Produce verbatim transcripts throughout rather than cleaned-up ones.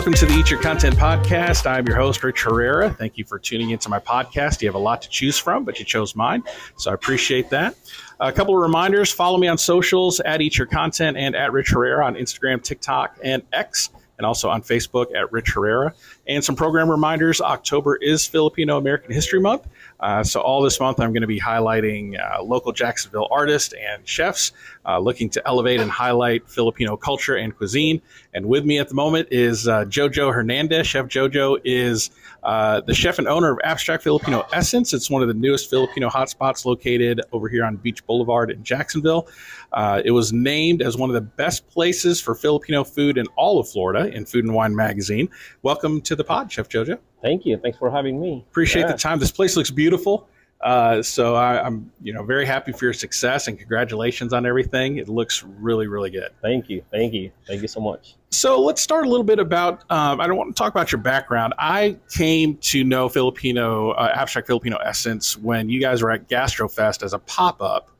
welcome to the Eat Your Content podcast. I'm your host, Rich Herrera. Thank you for tuning into my podcast. You have a lot to choose from, but you chose mine, so I appreciate that. A couple of reminders. Follow me on socials at Eat Your Content and at Rich Herrera on Instagram, TikTok, and X, and also on Facebook at Rich Herrera. And some program reminders. October is Filipino American History Month. Uh, so all this month, I'm going to be highlighting uh, local Jacksonville artists and chefs uh, looking to elevate and highlight Filipino culture and cuisine. And with me at the moment is uh, Jojo Hernandez. Chef Jojo is uh, the chef and owner of Abstrakt Filipino Essence. It's one of the newest Filipino hotspots located over here on Beach Boulevard in Jacksonville. Uh, it was named as one of the best places for Filipino food in all of Florida in Food and Wine magazine. Welcome to the pod, Chef Jojo. Thank you. Thanks for having me. Appreciate yeah. the time. This place looks beautiful. Uh, so I, I'm, you know, very happy for your success and congratulations on everything. It looks really, really good. Thank you. Thank you. Thank you so much. So let's start a little bit about, um, I don't want to talk about your background. I came to know Filipino, uh, Abstrakt Filipino Essence when you guys were at GastroFest as a pop-up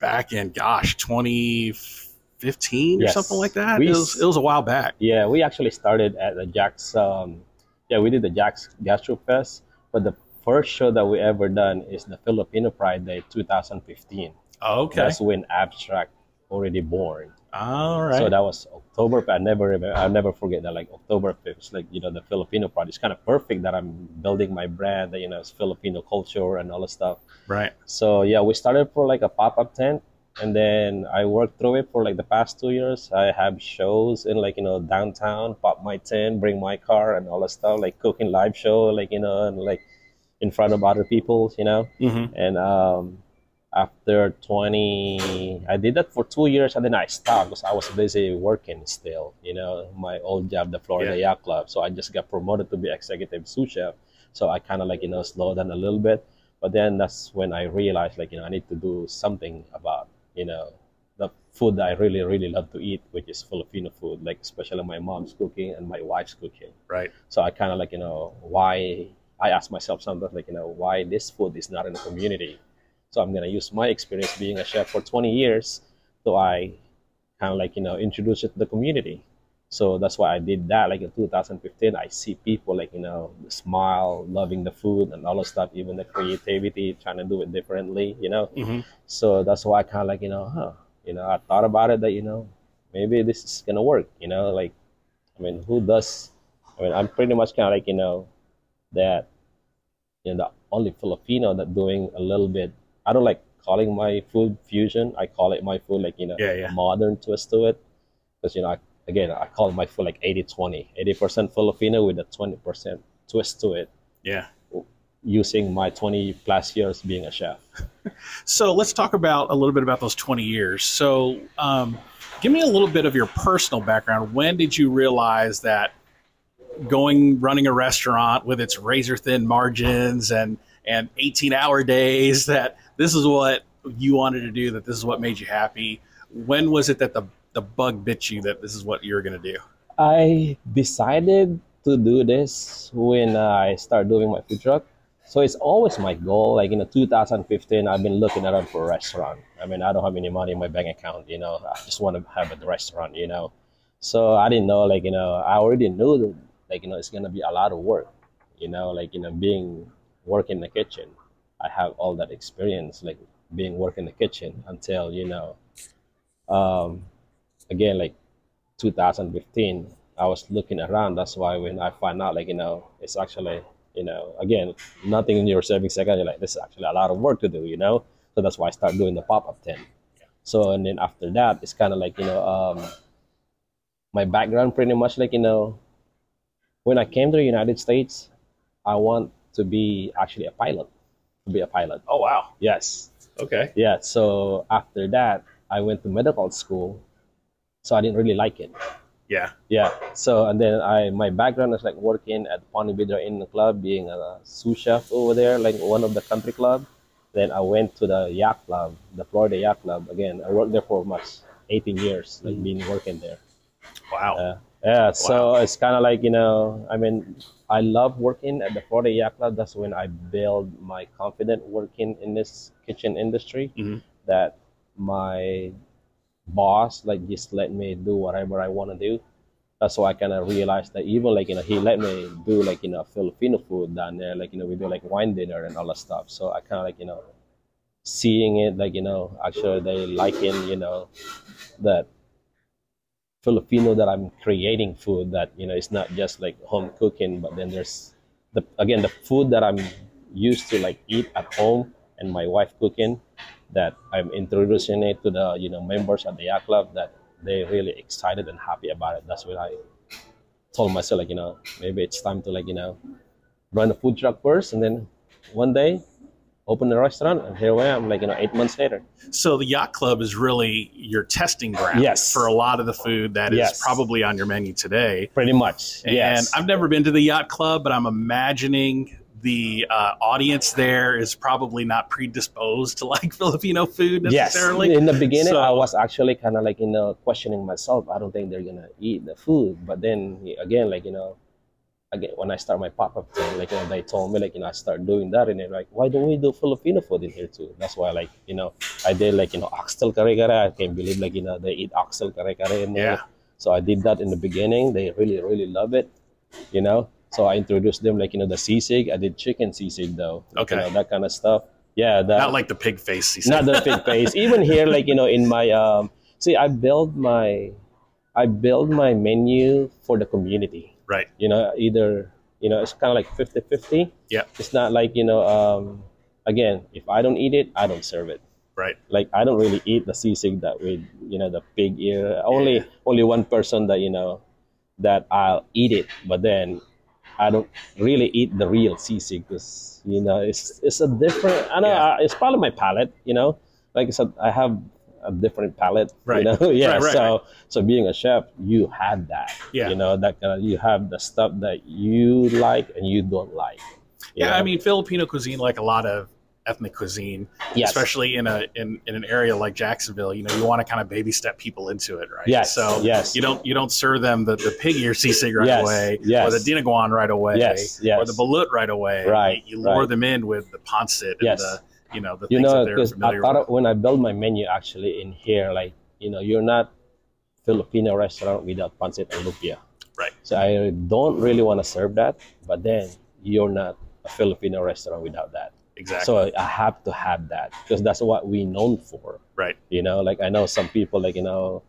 back in, gosh, twenty fifteen yes. or something like that. We, it, was, it was a while back. Yeah, we actually started at the Jax, um, yeah, we did the Jax GastroFest, but the first show that we ever done is the Filipino Pride Day two thousand fifteen. Okay. That's when Abstrakt already born. All right. So that was October. I never remember. I'll never forget that. Like October fifth, it's like, you know, the Filipino Pride. It's kind of perfect that I'm building my brand, that, you know, it's Filipino culture and all the stuff. Right. So yeah, we started for like a pop-up tent, and then I worked through it for like the past two years. I have shows in like, you know, downtown, pop my tent, bring my car and all that stuff, like cooking live show, like, you know, and like in front of other people, you know, mm-hmm. and um, after twenty, I did that for two years and then I stopped because I was busy working still, you know, my old job, the Florida yeah. Yacht Club. So I just got promoted to be executive sous chef. So I kind of like, you know, slowed down a little bit, but then that's when I realized like, you know, I need to do something about, you know, the food that I really, really love to eat, which is Filipino food, like especially my mom's cooking and my wife's cooking. Right. So I kind of like, you know, why, I ask myself sometimes like, you know, why this food is not in the community. So I'm going to use my experience being a chef for twenty years. So I kind of like, you know, introduce it to the community. So that's why I did that. Like in two thousand fifteen, I see people like, you know, smile, loving the food and all the stuff, even the creativity, trying to do it differently, you know. Mm-hmm. So that's why I kind of like, you know, huh, you know, I thought about it that, you know, maybe this is going to work, you know, like, I mean, who does, I mean, I'm pretty much kind of like, you know, that, you know, the only Filipino that doing a little bit, I don't like calling my food fusion. I call it my food like, you know, yeah, yeah. modern twist to it. Because, you know, I, again, I call my food like eighty twenty. eighty percent Filipino with a twenty percent twist to it. Yeah. Using my twenty plus years being a chef. So let's talk about a little bit about those twenty years. So um, give me a little bit of your personal background. When did you realize that going, running a restaurant with its razor thin margins and, and eighteen hour days, that this is what you wanted to do, that this is what made you happy? When was it that the, the bug bit you that this is what you're going to do? I decided to do this when I started doing my food truck. So it's always my goal. Like in the two thousand fifteen, I've been looking around for a restaurant. I mean, I don't have any money in my bank account, you know, I just want to have a restaurant, you know? So I didn't know, like, you know, I already knew that, like, you know, it's going to be a lot of work, you know, like, you know, being work in the kitchen. I have all that experience, like being work in the kitchen until, you know, um, again, like two thousand fifteen, I was looking around. That's why when I find out, like, you know, it's actually, you know, again, nothing in your savings account, you're like, this is actually a lot of work to do, you know? So that's why I started doing the pop-up tent. Yeah. So, and then after that, it's kind of like, you know, um, my background pretty much like, you know, when I came to the United States, I want to be actually a pilot, to be a pilot. Oh, wow. Yes. Okay. Yeah. So after that, I went to medical school. So I didn't really like it. Yeah. Yeah. So, and then I, my background is like working at Ponte Vedra Inn Club, being a sous chef over there, like one of the country club. Then I went to the Yacht Club, the Florida Yacht Club. Again, I worked there for much, eighteen years, like mm. being working there. Wow. Uh, Yeah, so wow. It's kind of like, you know, I mean, I love working at the Florida Yacht Club. That's when I build my confidence working in this kitchen industry, mm-hmm. that my boss, like, just let me do whatever I want to do. That's why I kind of realized that even like, you know, he let me do like, you know, Filipino food down there. Like, you know, we do like wine dinner and all that stuff. So I kind of like, you know, seeing it, like, you know, actually they liking, you know, that Filipino that I'm creating food that, you know, it's not just like home cooking, but then there's the, again, the food that I'm used to like eat at home and my wife cooking, that I'm introducing it to the, you know, members at the yacht club, that they're really excited and happy about it. That's what I told myself, like, you know, maybe it's time to, like, you know, run a food truck first, and then one day open a restaurant, and here I am, like, you know, eight months later. So the yacht club is really your testing ground, yes, for a lot of the food that, yes, is probably on your menu today. Pretty much, and yes. I've never been to the yacht club, but I'm imagining the uh, audience there is probably not predisposed to like Filipino food necessarily. Yes. In the beginning, so, I was actually kind of like, you know, questioning myself. I don't think they're going to eat the food. But then again, like, you know, again, when I start my pop-up thing, like, you know, they told me, like, you know, I start doing that. And they're like, why don't we do Filipino food in here too? That's why, like, you know, I did like, you know, oxtail kare-kare. I can't believe, like, you know, they eat oxtail kare-kare in there. Yeah. So I did that in the beginning. They really, really love it, you know. So I introduced them, like, you know, the sisig. I did chicken sisig, though. Like, okay. You know, that kind of stuff. Yeah. That, not like the pig face sisig. Not the pig face. Even here, like, you know, in my, um, see, I build my, I build my menu for the community. Right. You know, either, you know, it's kind of like fifty fifty. Yeah. It's not like, you know, um, again, if I don't eat it, I don't serve it. Right. Like, I don't really eat the sisig that we, you know, the pig ear. Only, yeah. only one person that, you know, that I'll eat it, but then I don't really eat the real sisig because, you know, it's it's a different, I know, yeah. I, it's part of my palate, you know, like I said, I have a different palate, right, you know, yeah, right, right, so, right. So being a chef, you have that, yeah. You know, that kind of, you have the stuff that you like and you don't like. You yeah, know? I mean, Filipino cuisine, like a lot of ethnic cuisine, yes, especially in a in, in an area like Jacksonville, you know, you want to kind of baby step people into it, right? Yes. So yes. you don't you don't serve them the, the pig ear sisig right yes, away, yes, or the dinuguan right away, yes, yes, or the balut right away. Right. You lure right. them in with the pancit, yes, and the, you know, the things, you know, that they're familiar I thought with. When I built my menu actually in here, like, you know, you're not Filipino restaurant without pancit and lumpia. Right. So I don't really want to serve that, but then you're not a Filipino restaurant without that. Exactly. So I have to have that because that's what we're known for. Right. You know, like, I know some people, like, you know,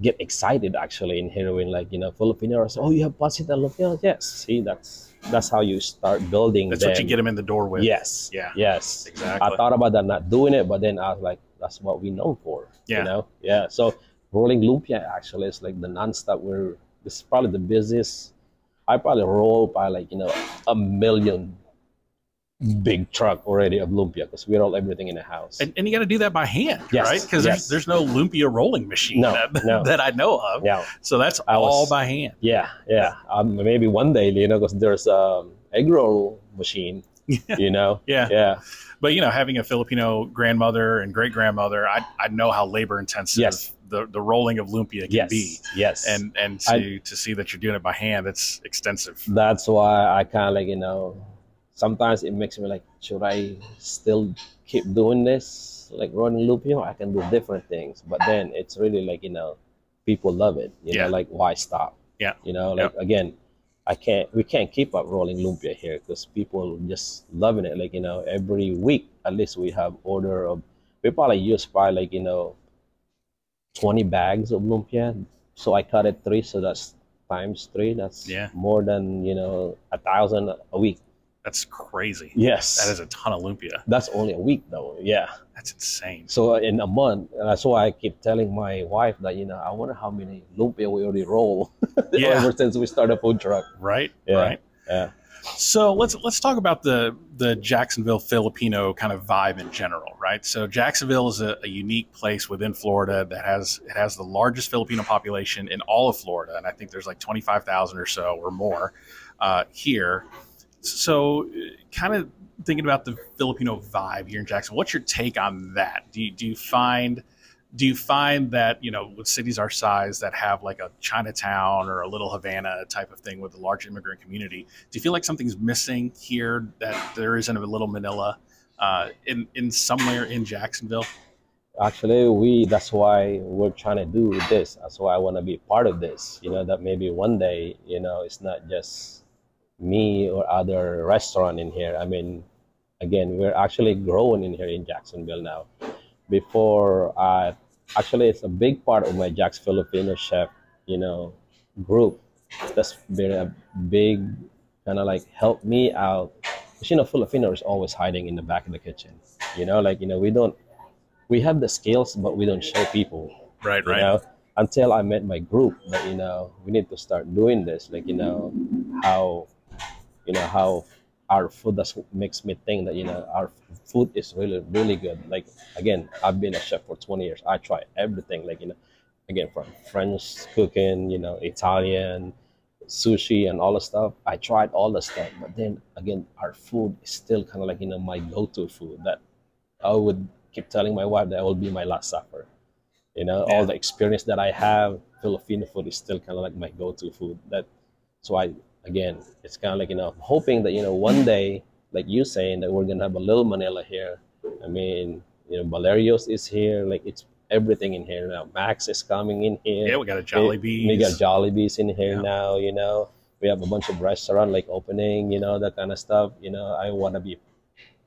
get excited actually in here when, like, you know, Filipinos, oh, you have pancit and lumpia? Yes. See, that's that's how you start building. That's them. What you get them in the door with. Yes. Yeah. Yes. Exactly. I thought about that, not doing it, but then I was like, that's what we're known for. Yeah. You know? Yeah. So rolling lumpia actually is like the nonstop. We're, this is probably the busiest. I probably roll by, like, you know, a million big truck already of lumpia because we roll everything in the house, and, and you got to do that by hand, yes, right? Because yes. there's, there's no lumpia rolling machine no, that, no. that I know of. Yeah, so that's I all was, by hand. Yeah, yeah. Um, maybe one day, you know, because there's um egg roll machine. You know. Yeah, yeah. But, you know, having a Filipino grandmother and great grandmother, I I know how labor intensive. Yes. The, the rolling of lumpia can yes, be. Yes. And and to I, to see that you're doing it by hand, it's extensive. That's why I kind of, like, you know. Sometimes it makes me like, should I still keep doing this, like rolling lumpia? I can do different things, but then it's really like, you know, people love it. You yeah. know, like, why stop? Yeah. You know, like yeah. again, I can't. We can't keep up rolling lumpia here because people just loving it. Like, you know, every week at least we have order of. We probably use by like, you know, twenty bags of lumpia. So I cut it three. So that's times three. That's yeah. more than, you know, a thousand a week. That's crazy. Yes. That is a ton of lumpia. That's only a week, though. Yeah. That's insane. So in a month, that's why I keep telling my wife that, you know, I wonder how many lumpia we already roll yeah. ever since we started a food truck. Right. Yeah. Right. Yeah. So let's let's talk about the the Jacksonville Filipino kind of vibe in general, right? So Jacksonville is a, a unique place within Florida that has it has the largest Filipino population in all of Florida, and I think there's like twenty-five thousand or so or more uh, here. So kind of thinking about the Filipino vibe here in Jackson, what's your take on that? Do you, do you find do you find that, you know, with cities our size that have like a Chinatown or a little Havana type of thing with a large immigrant community, do you feel like something's missing here, that there isn't a little Manila uh, in, in somewhere in Jacksonville? Actually, we that's why we're trying to do this. That's why I want to be part of this. You know, that maybe one day, you know, it's not just me or other restaurant in here. I mean, again, we're actually growing in here in Jacksonville now. Before, I, actually, it's a big part of my Jax Filipino Chef, you know, group. That's been a big kind of like help me out. But, you know, Filipino is always hiding in the back of the kitchen. You know, like, you know, we don't, we have the skills, but we don't show people. Right, right. You know? Until I met my group, that, you know, we need to start doing this. Like, you know, how, you know, how our food, that's what makes me think that, you know, our food is really, really good. Like, again, I've been a chef for twenty years. I try everything. Like, you know, again, from French cooking, you know, Italian, sushi and all the stuff. I tried all the stuff. But then again, our food is still kind of like, you know, my go-to food that I would keep telling my wife that will be my last supper. You know, yeah. All the experience that I have, Filipino food is still kind of like my go-to food. That's why, again, it's kind of like, you know, I'm hoping that, you know, one day, like you saying, that we're going to have a little Manila here. I mean, you know, Valerios is here. Like, it's everything in here now. Max is coming in here. Yeah, we got a Jollibee. We got Jollibees in here yeah. now, you know. We have a bunch of restaurants, like, opening, you know, that kind of stuff. You know, I want to be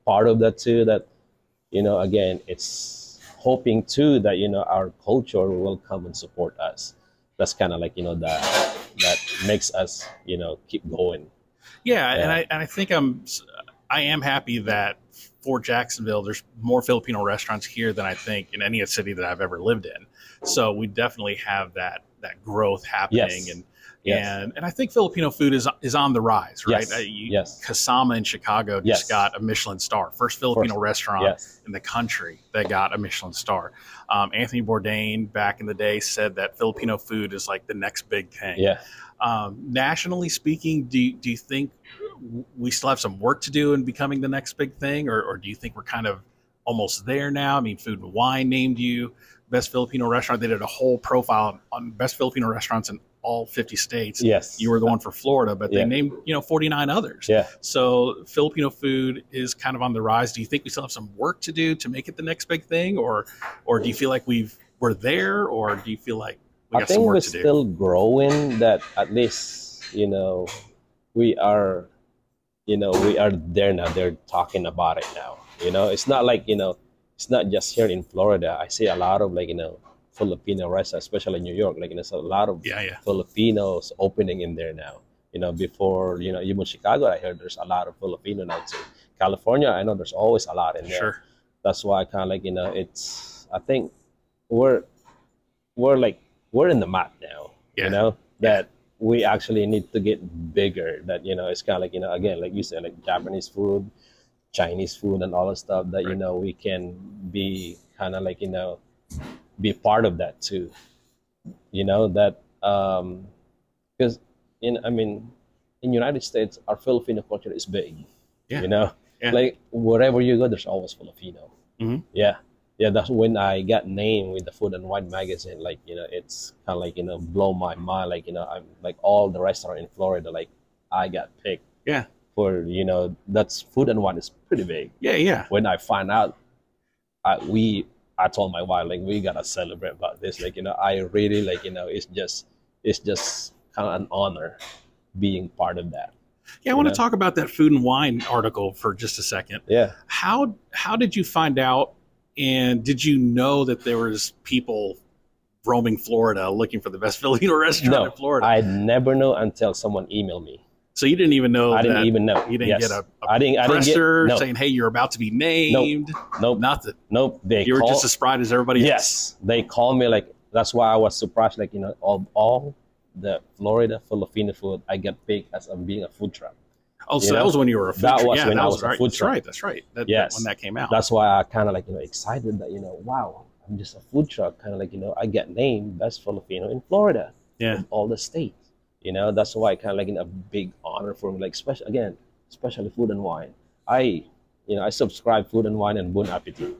part of that, too, that, you know, again, it's hoping too that, you know, our culture will come and support us. That's kind of like, you know, that that makes us, you know, keep going. Yeah, yeah. And I and I think I'm I am happy that for Jacksonville, there's more Filipino restaurants here than I think in any city that I've ever lived in. So we definitely have that that growth happening. Yes. and yes. and and I think Filipino food is is on the rise, right? Yes. Uh, you, yes. Kasama in Chicago just yes. got a Michelin star, first Filipino first. restaurant yes. in the country that got a Michelin star. Um, Anthony Bourdain back in the day said that Filipino food is like the next big thing. Yeah. Um, nationally speaking, do do you think we still have some work to do in becoming the next big thing, or, or do you think we're kind of almost there now? I mean, Food and Wine named you Best Filipino Restaurant. They did a whole profile on Best Filipino Restaurants in all fifty states. Yes. You were the one for Florida, but yeah. they named, you know, forty-nine others. Yeah. So Filipino food is kind of on the rise. Do you think we still have some work to do to make it the next big thing, or or do you feel like we've, we're there, or do you feel like we got some work to do? I think we're still growing, that at least, you know, we are... You know, we are there now. They're talking about it now. You know, it's not like, you know, it's not just here in Florida. I see a lot of, like, you know, Filipino restaurants, especially in New York. Like, you know, there's a lot of yeah, yeah. Filipinos opening in there now. You know, before, you know, even Chicago, I heard there's a lot of Filipino now too. California, I know there's always a lot in there. Sure. That's why I kind of like, you know, it's, I think we're, we're like, we're in the map now, yeah. you know, that. Yeah. We actually need to get bigger. That, you know, it's kind of like, you know, again, like you said, like Japanese food, Chinese food, and all the stuff that, right. you know, we can be kind of like, you know, be part of that too. You know, that, um, because, in I mean, in United States, our Filipino culture is big. Yeah. You know, yeah. like wherever you go, there's always Filipino. Mm-hmm. Yeah. Yeah, that's when I got named with the Food and Wine magazine. Like, you know, it's kind of like, you know, blow my mind. Like, you know, I'm like all the restaurant in Florida, like I got picked. Yeah. For, you know, that's Food and Wine is pretty big. Yeah, yeah. When I find out, I, we, I told my wife, like, we got to celebrate about this. Like, you know, I really like, you know, it's just, it's just kind of an honor being part of that. Yeah, I want know? to talk about that Food and Wine article for just a second. Yeah. How, how did you find out? And did you know that there was people roaming Florida looking for the best Filipino restaurant no, in Florida? I never know until someone emailed me. So you didn't even know. I didn't even know. You didn't yes. get a, a I didn't, presser I didn't get, no. saying, "Hey, you're about to be named." Nope. nope. Not that. Nope. They you call, were just as surprised as everybody yes, else. Yes. They called me, like, that's why I was surprised. Like, you know, of all the Florida Filipino food, I got picked as I'm being a food truck. Oh, so you that know? was when you were a food that truck. Was yeah, when that I was, was a right. food truck. That's right. That's right. That, yes. that, when that came out. That's why I kind of like, you know, excited that, you know, wow, I'm just a food truck. Kind of like, you know, I get named Best Filipino in Florida. Yeah. In all the states. You know, that's why kind of like, you know, a big honor for me. Like, especially, again, especially Food and Wine. I, you know, I subscribe Food and Wine and Bon Appetit.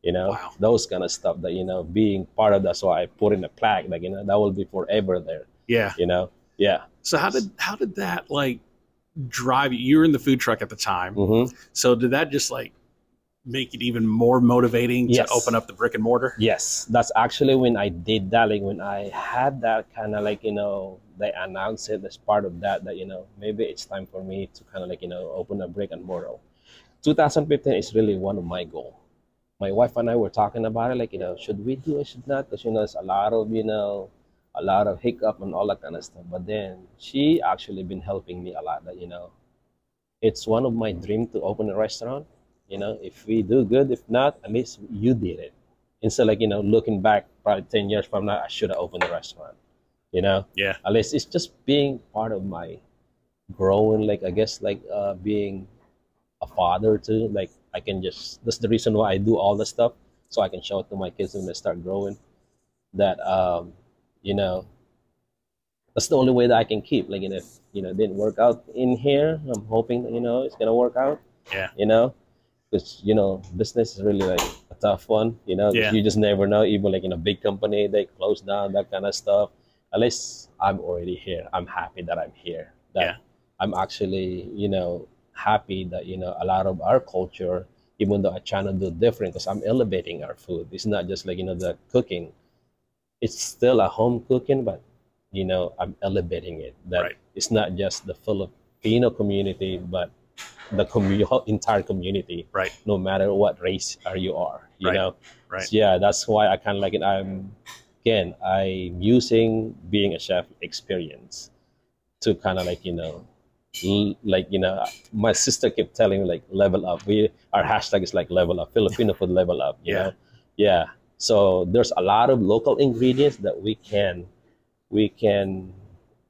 You know, wow. those kind of stuff that, you know, being part of that's why I put in a plaque. Like, you know, that will be forever there. Yeah. You know? Yeah. So how did, how did that, like, drive you? You were in the food truck at the time. Mm-hmm. So did that just like make it even more motivating yes. to open up the brick and mortar? Yes, that's actually when I did that. Like when I had that kind of like, you know, they announced it as part of that, that, you know, maybe it's time for me to kind of like, you know, open a brick and mortar. twenty fifteen is really one of my goals. My wife and I were talking about it, like, you know, should we do it, should not? Because, you know, there's a lot of, you know, a lot of hiccup and all that kind of stuff. But then she actually been helping me a lot that, you know, it's one of my dreams to open a restaurant. You know, if we do good, if not, at least you did it. Instead of like, you know, looking back probably ten years from now, I should have opened a restaurant, you know? Yeah. At least it's just being part of my growing, like, I guess, like uh, being a father too. Like I can just, that's the reason why I do all the stuff. So I can show it to my kids when they start growing that, um, you know, that's the only way that I can keep. Like, and if, you know, it didn't work out in here, I'm hoping that, you know, it's going to work out. Yeah. You know? Because, you know, business is really like a tough one, you know, yeah. you just never know, even like in a big company, they close down, that kind of stuff. At least I'm already here. I'm happy that I'm here. That yeah. I'm actually, you know, happy that, you know, a lot of our culture, even though I try to do different because I'm elevating our food. It's not just like, you know, the cooking. It's still a home cooking, but, you know, I'm elevating it. That right. It's not just the Filipino community, but the commu entire community, right? No matter what race are you are, you right. know. Right. So yeah, that's why I kind of like it. I'm again, I'm using being a chef experience to kind of like you know, like you know, my sister kept telling me like level up. We our hashtag is like level up, Filipino food level up. You yeah, know? Yeah. So there's a lot of local ingredients that we can, we can.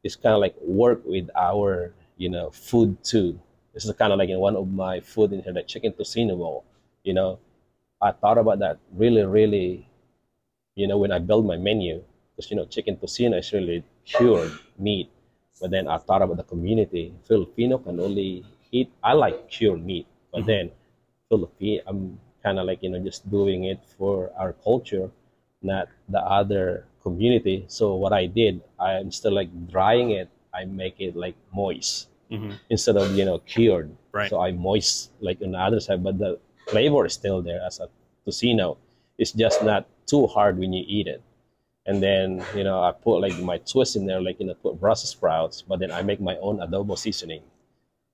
It's kind of like work with our you know food too. This is kind of like in one of my food in here, the chicken tocino bowl. You know, I thought about that really, really, you know, when I built my menu, because, you know, chicken tocino is really pure meat. But then I thought about the community. Filipino can only eat, I like pure meat. But mm-hmm. then Filipino, I'm kind of like, you know, just doing it for our culture, not the other community. So what I did, I'm still like drying it. I make it like moist. Mm-hmm. Instead of you know cured, right. So I moist like on the other side, but the flavor is still there as a tocino. It's just not too hard when you eat it. And then you know I put like my twist in there, like you know put Brussels sprouts, but then I make my own adobo seasoning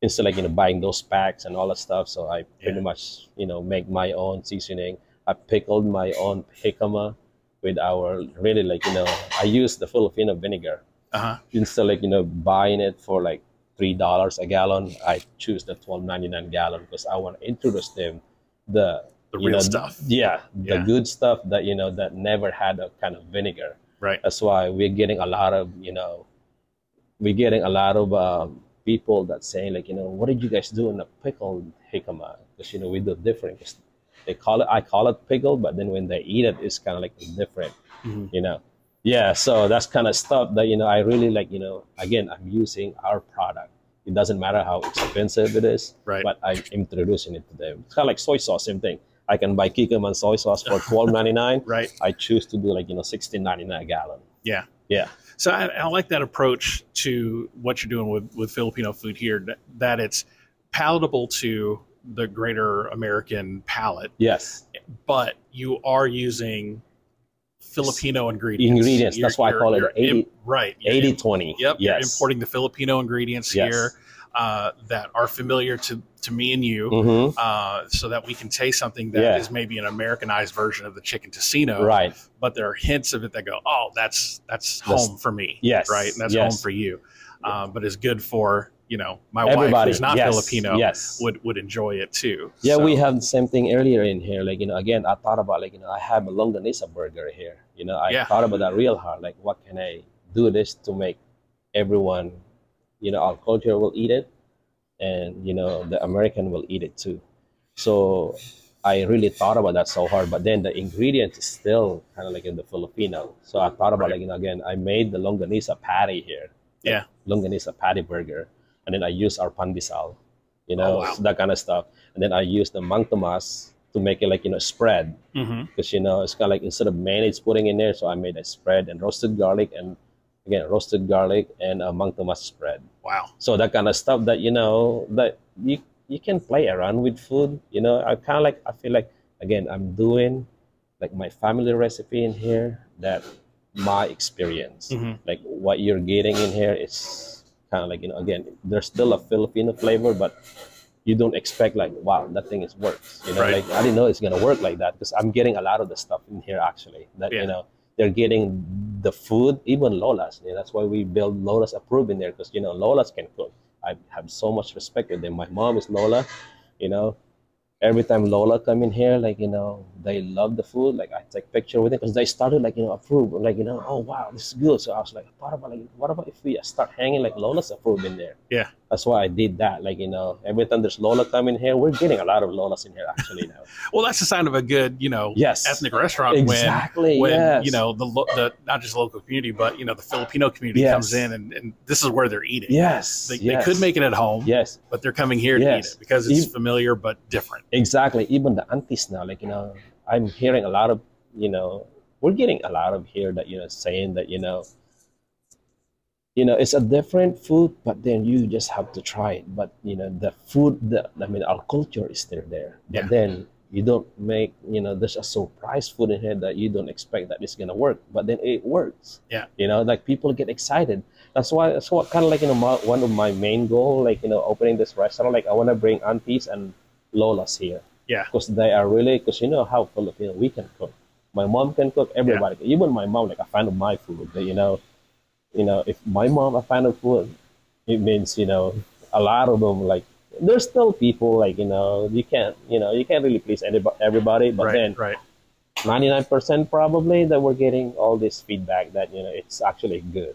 instead like you know buying those packs and all that stuff. So I yeah. pretty much you know make my own seasoning. I pickled my own jicama with our really like you know I use the Filipino vinegar uh-huh. instead like you know buying it for like. three dollars a gallon, I choose the twelve ninety-nine gallon because I want to introduce them the, the real know, stuff. Yeah, the yeah. good stuff that, you know, that never had a kind of vinegar. Right. That's why we're getting a lot of, you know, we're getting a lot of um, people that say like, you know, what did you guys do in a pickled jicama? Because, you know, we do different. They call it, I call it pickled, but then when they eat it, it's kind of like different, mm-hmm. you know. Yeah, so that's kind of stuff that, you know, I really like, you know, again, I'm using our product. It doesn't matter how expensive it is, right. but I'm introducing it to them. It's kind of like soy sauce, same thing. I can buy Kikkoman soy sauce for twelve ninety-nine. Right. I choose to do like, you know, sixteen ninety-nine a gallon. Yeah. Yeah. So I, I like that approach to what you're doing with, with Filipino food here, that, that it's palatable to the greater American palate. Yes. But you are using... Filipino ingredients. Ingredients. You're, that's why I call it eighty, right. eighty twenty. Yep. Yes. You're importing the Filipino ingredients yes. here uh, that are familiar to, to me and you mm-hmm. uh, so that we can taste something that yeah. is maybe an Americanized version of the chicken tocino. Right. But there are hints of it that go, oh, that's that's, that's home for me. Yes. Right. And that's yes. home for you. Uh, but it's good for, you know, my Everybody, wife who's not yes, Filipino yes. would, would enjoy it too. Yeah, so. We have the same thing earlier in here. Like, you know, again, I thought about like, you know, I have a longanisa burger here. You know, I yeah. thought about that real hard. Like, what can I do this to make everyone, you know, our culture will eat it and, you know, the American will eat it too. So I really thought about that so hard. But then the ingredient is still kind of like in the Filipino. So I thought about right. like, you know, again, I made the longanisa patty here. Like, yeah. Longanisa patty burger. And then I use our pandesal, you know, oh, wow. that kind of stuff. And then I use the Mang Tomas to make it like, you know, spread. Because, mm-hmm. you know, it's kind of like instead of mayonnaise putting in there, so I made a spread and roasted garlic and, again, roasted garlic and a Mang Tomas spread. Wow. So that kind of stuff that, you know, that you, you can play around with food. You know, I kind of like, I feel like, again, I'm doing like my family recipe in here, that my experience. Mm-hmm. Like what you're getting in here is kind of like, you know, again, there's still a Filipino flavor, but you don't expect like, wow, that thing is works. You know, right. Like I didn't know it's gonna work like that, because I'm getting a lot of the stuff in here actually. That yeah. you know, they're getting the food, even Lolas. You know, that's why we build Lolas approved in there, because you know Lolas can cook. I have so much respect for them. My mom is Lola. You know, every time Lola come in here, like you know, they love the food. Like I take picture with it, because they started like you know approve. Like you know, oh wow, this is good. So I was like, what about like what about if we start hanging like Lola's approved in there? Yeah, that's why I did that. Like you know, every time there's Lola come in here, we're getting a lot of Lolas in here actually now. Well, that's the sign of a good you know yes. ethnic restaurant. Exactly. When, when yes. you know the the not just the local community, but you know the Filipino community yes. comes in, and, and this is where they're eating. Yes. They, yes, they could make it at home. Yes, but they're coming here to yes. eat it because it's Even, familiar but different. Exactly. Even the aunties now, like, you know, I'm hearing a lot of, you know, we're getting a lot of here that, you know, saying that, you know, you know, it's a different food, but then you just have to try it. But, you know, the food, the, I mean, our culture is still there. But yeah. then you don't make, you know, there's a surprise food in here that you don't expect that it's going to work. But then it works. Yeah. You know, like people get excited. That's why, that's what kind of like, you know, my, one of my main goal, like, you know, opening this restaurant, like I want to bring aunties and Lolas here, yeah, because they are really, because you know how Filipino we can cook. My mom can cook, everybody, yeah. even my mom, like a fan of my food. But, you know, you know, if my mom a fan of food, it means you know a lot of them. Like there's still people like you know you can't you know you can't really please anybody, everybody. But right, then, right, ninety-nine percent probably that we're getting all this feedback that you know it's actually good.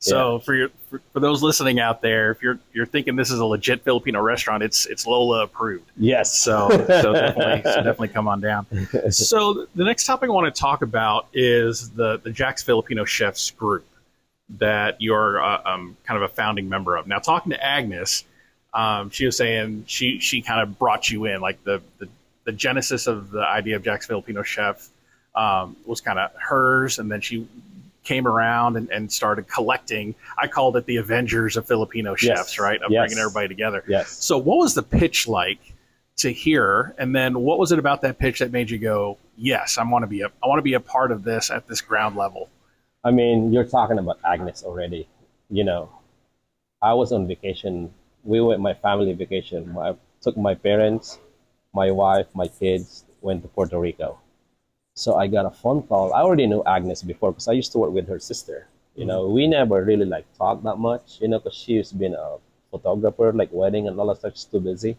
So yeah. for your for, for those listening out there, if you're you're thinking this is a legit Filipino restaurant, it's it's Lola approved. Yes. So so definitely so definitely come on down. So the next topic I want to talk about is the the Jax Filipino Chefs group that you're uh, um, kind of a founding member of. Now talking to Agnes, um, she was saying she she kind of brought you in, like the the, the genesis of the idea of Jax Filipino Chef um, was kind of hers, and then she came around and, and started collecting. I called it the Avengers of Filipino Chefs, yes. right? Of yes. bringing everybody together. Yes. So what was the pitch like to hear? And then what was it about that pitch that made you go, yes, I want to be a, I want to be a part of this at this ground level? I mean, you're talking about Agnes already. You know, I was on vacation. We went my family vacation. I took my parents, my wife, my kids, went to Puerto Rico. So I got a phone call. I already knew Agnes before because I used to work with her sister. You know, we never really like talked that much, you know, because she's been a photographer, like wedding and all that stuff. She's too busy.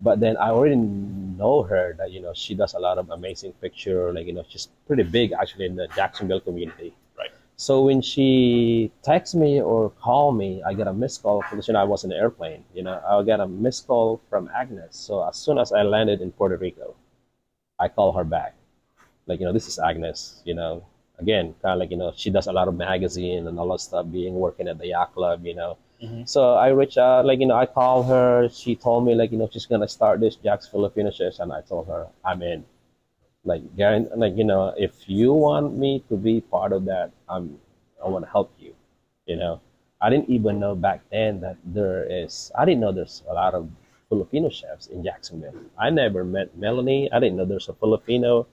But then I already know her that, you know, she does a lot of amazing picture. Like, you know, she's pretty big actually in the Jacksonville community. Right. So when she texts me or call me, I get a missed call. Because, you know, I was in the airplane, you know, I got a missed call from Agnes. So as soon as I landed in Puerto Rico, I call her back. Like, you know, this is Agnes, you know, again, kind of like, you know, she does a lot of magazine and all that stuff, being working at the yacht club, you know. Mm-hmm. So I reach out, like, you know, I call her. She told me, like, you know, she's going to start this Jax Filipino Chefs. And I told her, I'm in. Like, like, you know, if you want me to be part of that, I'm, I want to help you, you know. I didn't even know back then that there is, I didn't know there's a lot of Filipino chefs in Jacksonville. I never met Melanie. I didn't know there's a Filipino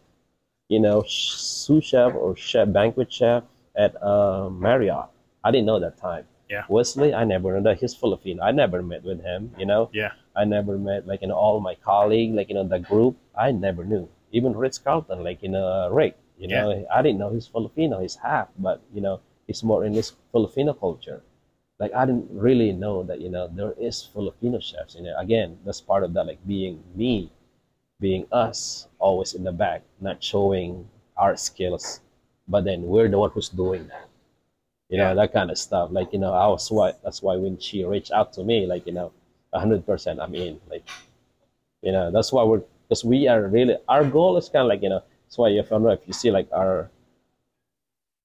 you know, sous chef or chef banquet chef at uh, Marriott. I didn't know that time. Yeah. Wesley, I never knew that he's Filipino. I never met with him, you know. Yeah. I never met, like, you know, all my colleagues, like, you know, the group, I never knew. Even Ritz Carlton, like, you know, Rick, you yeah. know, I didn't know he's Filipino. He's half, but, you know, he's more in this Filipino culture. Like, I didn't really know that, you know, there is Filipino chefs, you know. Again, that's part of that, like, being me. being us, always in the back, not showing our skills, but then we're the one who's doing that. You yeah. know, that kind of stuff. Like, you know, I was why, that's why when she reached out to me, like, you know, one hundred percent I'm in. Like, you know, that's why we're, because we are really, our goal is kind of like, you know, that's why if, I don't know, if you see like our,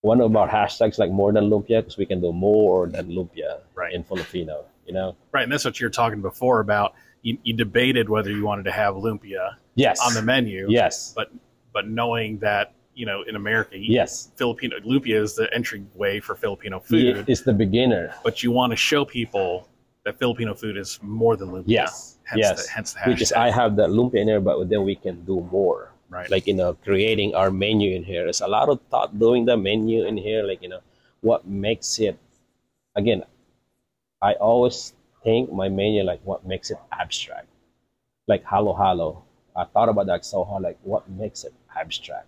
one of our hashtags, like more than lumpia, because we can do more than lumpia right. in Filipino, you know? Right, and that's what you were talking before about, you, you debated whether you wanted to have lumpia yes. on the menu. Yes. But but knowing that, you know, in America, yes. Filipino lumpia is the entryway for Filipino food. It's the beginner. But you want to show people that Filipino food is more than lumpia. Yes. Hence yes, the, hence the hashtag. Which is I have that lumpia in here, but then we can do more. Right. Like, you know, creating our menu in here. There's a lot of thought doing the menu in here. Like, you know, what makes it, again, I always think my menu, like, what makes it abstract? Like, halo halo. I thought about that so hard, like, what makes it abstract?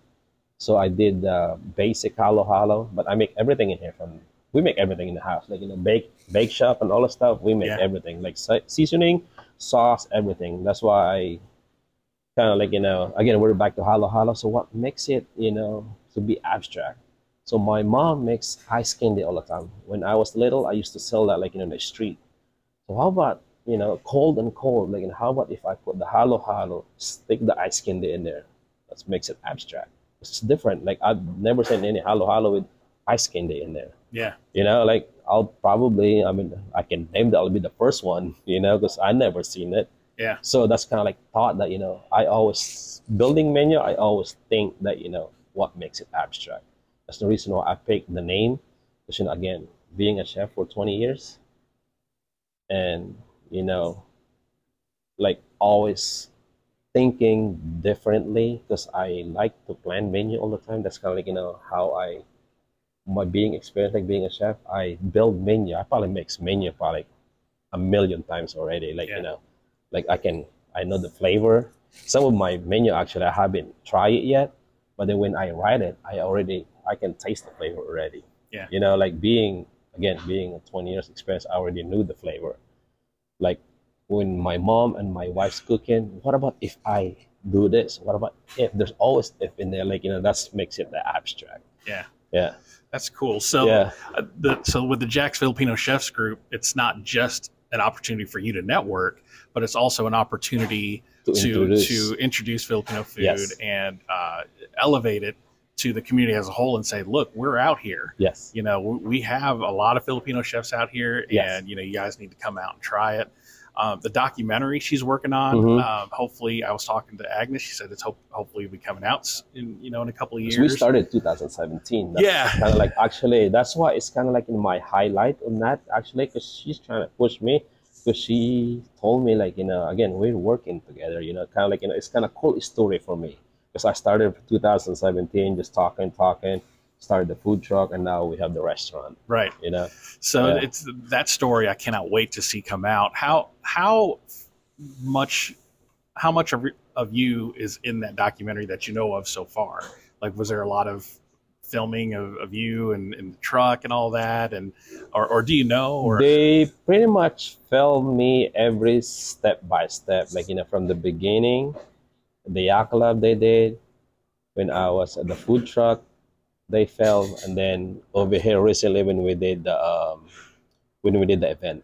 So I did uh, basic halo halo, but I make everything in here. From we make everything in the house, like, you know, bake bake shop and all the stuff. We make yeah. everything, like seasoning, sauce, everything. That's why I kind of, like, you know, again, we're back to halo halo. So what makes it, you know, to be abstract? So my mom makes ice candy all the time. When I was little, I used to sell that, like, you know, in the street. So how about, you know, cold and cold? Like, and how about if I put the halo halo, stick the ice candy in there? That makes it abstract. It's different. Like, I've never seen any halo halo with ice candy in there. Yeah. You know, like, I'll probably, I mean, I can name that I'll be the first one, you know, because I never seen it. Yeah. So that's kind of like thought that, you know, I always, building menu, I always think that, you know, what makes it abstract. That's the reason why I picked the name. Because, you know, again, being a chef for twenty years and, you know, like, always thinking differently, because I like to plan menu all the time. That's kind of like, you know, how I, my being experienced, like being a chef, I build menu. I probably make menu probably a million times already. Like, yeah. you know, like I can, I know the flavor. Some of my menu, actually, I haven't tried it yet. But then when I write it, I already, I can taste the flavor already. Yeah. You know, like being, again, being a twenty years experience, I already knew the flavor. Like, when my mom and my wife's cooking, what about if I do this? What about if? There's always if in there, like, you know, that makes it the abstract. Yeah. Yeah. That's cool. So, yeah. uh, the, so with the Jax Filipino Chefs group, it's not just an opportunity for you to network, but it's also an opportunity to, to, introduce. to introduce Filipino food yes. and uh, elevate it to the community as a whole and say, look, we're out here. Yes. You know, we have a lot of Filipino chefs out here, and, yes. you know, you guys need to come out and try it. Um, the documentary she's working on, mm-hmm. um, hopefully, I was talking to Agnes. She said it's hope, hopefully be coming out in, you know, in a couple of years. We started two thousand seventeen. That's yeah, kind of like, actually, that's why it's kind of like in my highlight on that, actually, because she's trying to push me, because she told me, like, you know, again, we're working together, you know, kind of like, you know, it's kind of cool story for me, because I started two thousand seventeen just talking, talking. Started the food truck, and now we have the restaurant. Right. You know, so yeah. it's that story I cannot wait to see come out. How how much how much of, of you is in that documentary that you know of so far? Like, was there a lot of filming of, of you and, and the truck and all that, and or, or do you know? Or they pretty much filmed me every step by step, like, you know, from the beginning. The Yacht Club they did when I was at the food truck. They fell, and then over here recently when we did the um, when we did the event.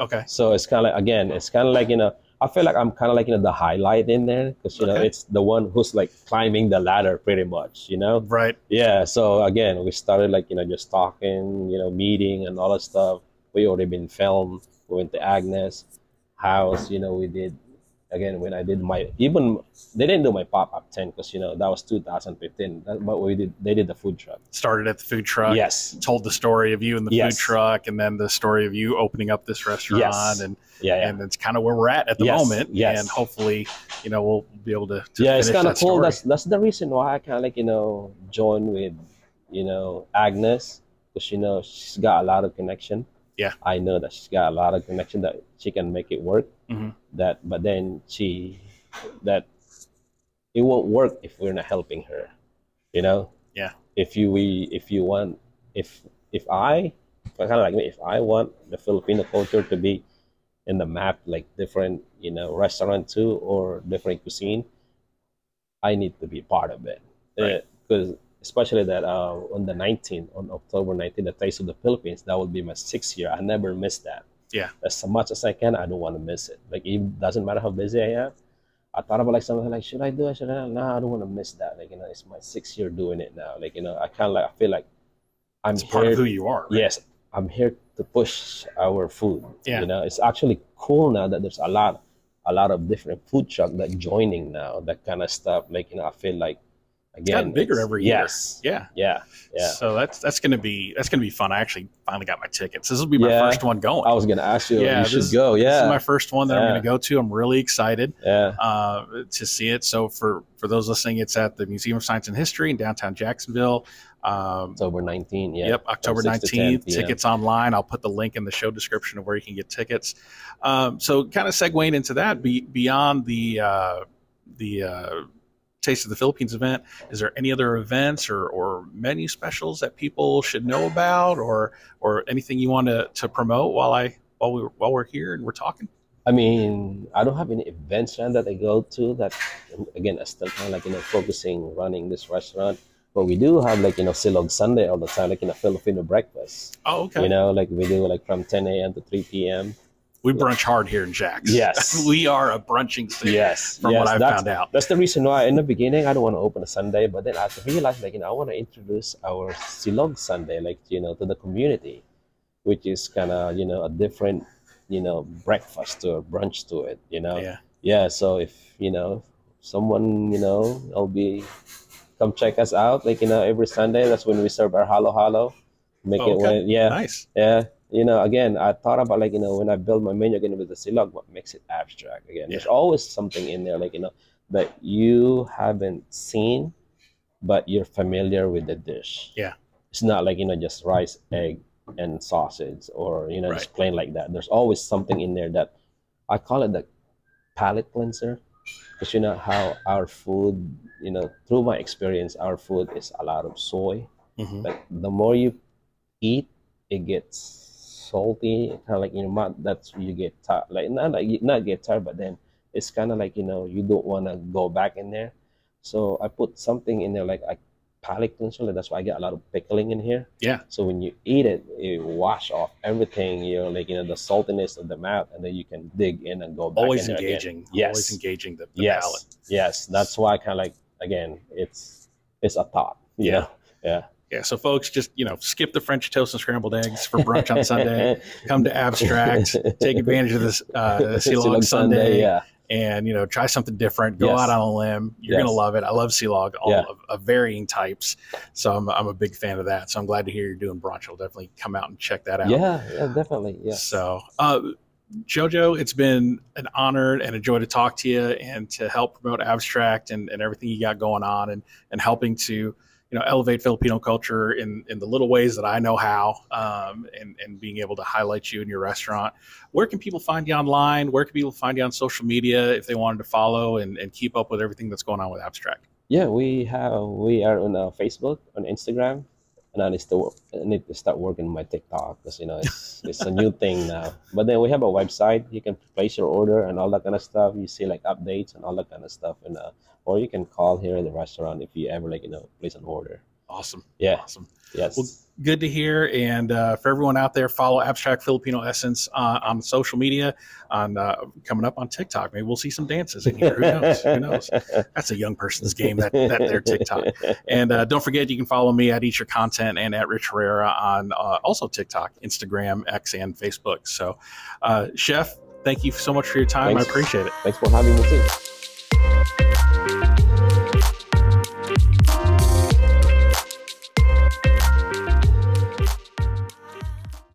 Okay. So it's kind of like, again, it's kind of like, you know, I feel like I'm kind of like, you know, the highlight in there, because, you okay. know, it's the one who's like climbing the ladder pretty much, you know. Right. Yeah. So again, we started, like, you know, just talking, you know, meeting and all that stuff. We already been filmed. We went to Agnes' house. You know, we did. Again, when I did my, even, they didn't do my pop-up tent, because, you know, that was two thousand fifteen, that, but we did, they did the food truck. Started at the food truck. Yes. Told the story of you in the yes. food truck, and then the story of you opening up this restaurant. Yes. And yeah, yeah. and that's kind of where we're at at the yes. moment. Yes. And hopefully, you know, we'll be able to, to yeah, it's kind of cool. Story. That's, that's the reason why I kind of, like, you know, joined with, you know, Agnes, because, you know, she's got a lot of connection. Yeah, I know that she's got a lot of connection that she can make it work. Mm-hmm. That, but then she, that it won't work if we're not helping her. You know. Yeah. If you we if you want if if I kind of like me if I want the Filipino culture to be in the map, like different, you know, restaurant too, or different cuisine, I need to be part of it. Right. Because. Especially that uh, on the nineteenth, on October nineteenth, the Taste of the Philippines, that would be my sixth year. I never miss that. Yeah. As much as I can, I don't want to miss it. Like, it doesn't matter how busy I am. I thought about, like, something like, should I do it? Should I not? No, I don't want to miss that. Like, you know, it's my sixth year doing it now. Like, you know, I kind of like, I feel like I'm it's here. Part of who you are. Right? Yes. I'm here to push our food. Yeah. You know, it's actually cool now that there's a lot, a lot of different food trucks that joining now, that kind of stuff. Like, you know, I feel like Again, it's gotten bigger it's, every year. Yes. Yeah. Yeah. Yeah. So that's that's gonna be that's gonna be fun. I actually finally got my tickets. This will be my yeah. first one going. I was gonna ask you. Yeah, you should this, go. Yeah. This is my first one that yeah. I'm gonna go to. I'm really excited. Yeah. Uh, to see it. So for for those listening, it's at the Museum of Science and History in downtown Jacksonville. Um, October nineteenth. Yeah. Yep. October nineteenth. Tickets online. I'll put the link in the show description of where you can get tickets. Um, so kind of segueing into that, be, beyond the uh, the uh, Taste of the Philippines event, is there any other events or, or menu specials that people should know about, or or anything you want to, to promote while I while we while we're here and we're talking? I mean, I don't have any events that I go to. That again, I still kind of like you know focusing running this restaurant, but we do have like you know Silog Sunday all the time, like in a Filipino breakfast. Oh, okay. You know, like we do like from ten a.m. to three p.m. We brunch hard here in Jax. Yes. We are a brunching city. Yes. From yes. what I've that's, found out. That's the reason why in the beginning, I don't want to open a Sunday, but then I realized, like, you know, I want to introduce our Silog Sunday, like, you know, to the community, which is kind of, you know, a different, you know, breakfast or brunch to it, you know? Yeah. Yeah. So if, you know, someone, you know, will be, come check us out, like, you know, every Sunday, that's when we serve our halo halo. Make oh, it, okay. when, yeah. Nice. Yeah. You know, again, I thought about, like, you know, when I build my menu, again, with the silog, what makes it abstract? Again, yeah. there's always something in there, like, you know, that you haven't seen, but you're familiar with the dish. Yeah. It's not like, you know, just rice, egg, and sausage, or, you know, right. just plain like that. There's always something in there that I call it the palate cleanser, because you know how our food, you know, through my experience, our food is a lot of soy. Mm-hmm. Like, the more you eat, it gets salty, kind of like, you know, not, that's you get tired, like not like you not get tired, but then it's kind of like, you know, you don't want to go back in there. So I put something in there, like a palate cleanser. That's why I get a lot of pickling in here. Yeah. So when you eat it, you wash off everything, you know, like, you know, the saltiness of the mouth, and then you can dig in and go back. Always in there engaging. Again. Yes. Always engaging the, the yes. palate. Yes. That's why I kind of like, again, it's it's a thought. Yeah. Know? Yeah. Yeah, so folks, just, you know, skip the French toast and scrambled eggs for brunch on Sunday. Come to Abstract, take advantage of this uh, Silog Sunday, Sunday yeah. and, you know, try something different. Go yes. out on a limb. You're yes. going to love it. I love Silog, all yeah. of, of varying types. So I'm, I'm a big fan of that. So I'm glad to hear you're doing brunch. I'll definitely come out and check that out. Yeah, yeah definitely. Yeah. So, uh, Jojo, it's been an honor and a joy to talk to you and to help promote Abstract and, and everything you got going on, and, and helping to, you know, elevate Filipino culture in, in the little ways that I know how, um, and, and being able to highlight you in your restaurant. Where can people find you online? Where can people find you on social media if they wanted to follow and, and keep up with everything that's going on with Abstract? Yeah, we have, we are on uh, Facebook, on Instagram, and I need to work, I need to start working my TikTok, because, you know, it's, it's a new thing now. But then we have a website. You can place your order and all that kind of stuff. You see, like, updates and all that kind of stuff. And, uh, or you can call here at the restaurant if you ever, like, you know, place an order. Awesome. Yeah. Awesome. Yes. Well, good to hear. And uh, for everyone out there, follow Abstrakt Filipino Essence uh, on social media, on uh, coming up on TikTok. Maybe we'll see some dances in here. Who knows? Who knows? That's a young person's game, that, that their TikTok. And uh, don't forget, you can follow me at Eat Your Content and at Rich Herrera on uh, also TikTok, Instagram, X, and Facebook. So, uh, Chef, thank you so much for your time. Thanks. I appreciate it. Thanks for having me too.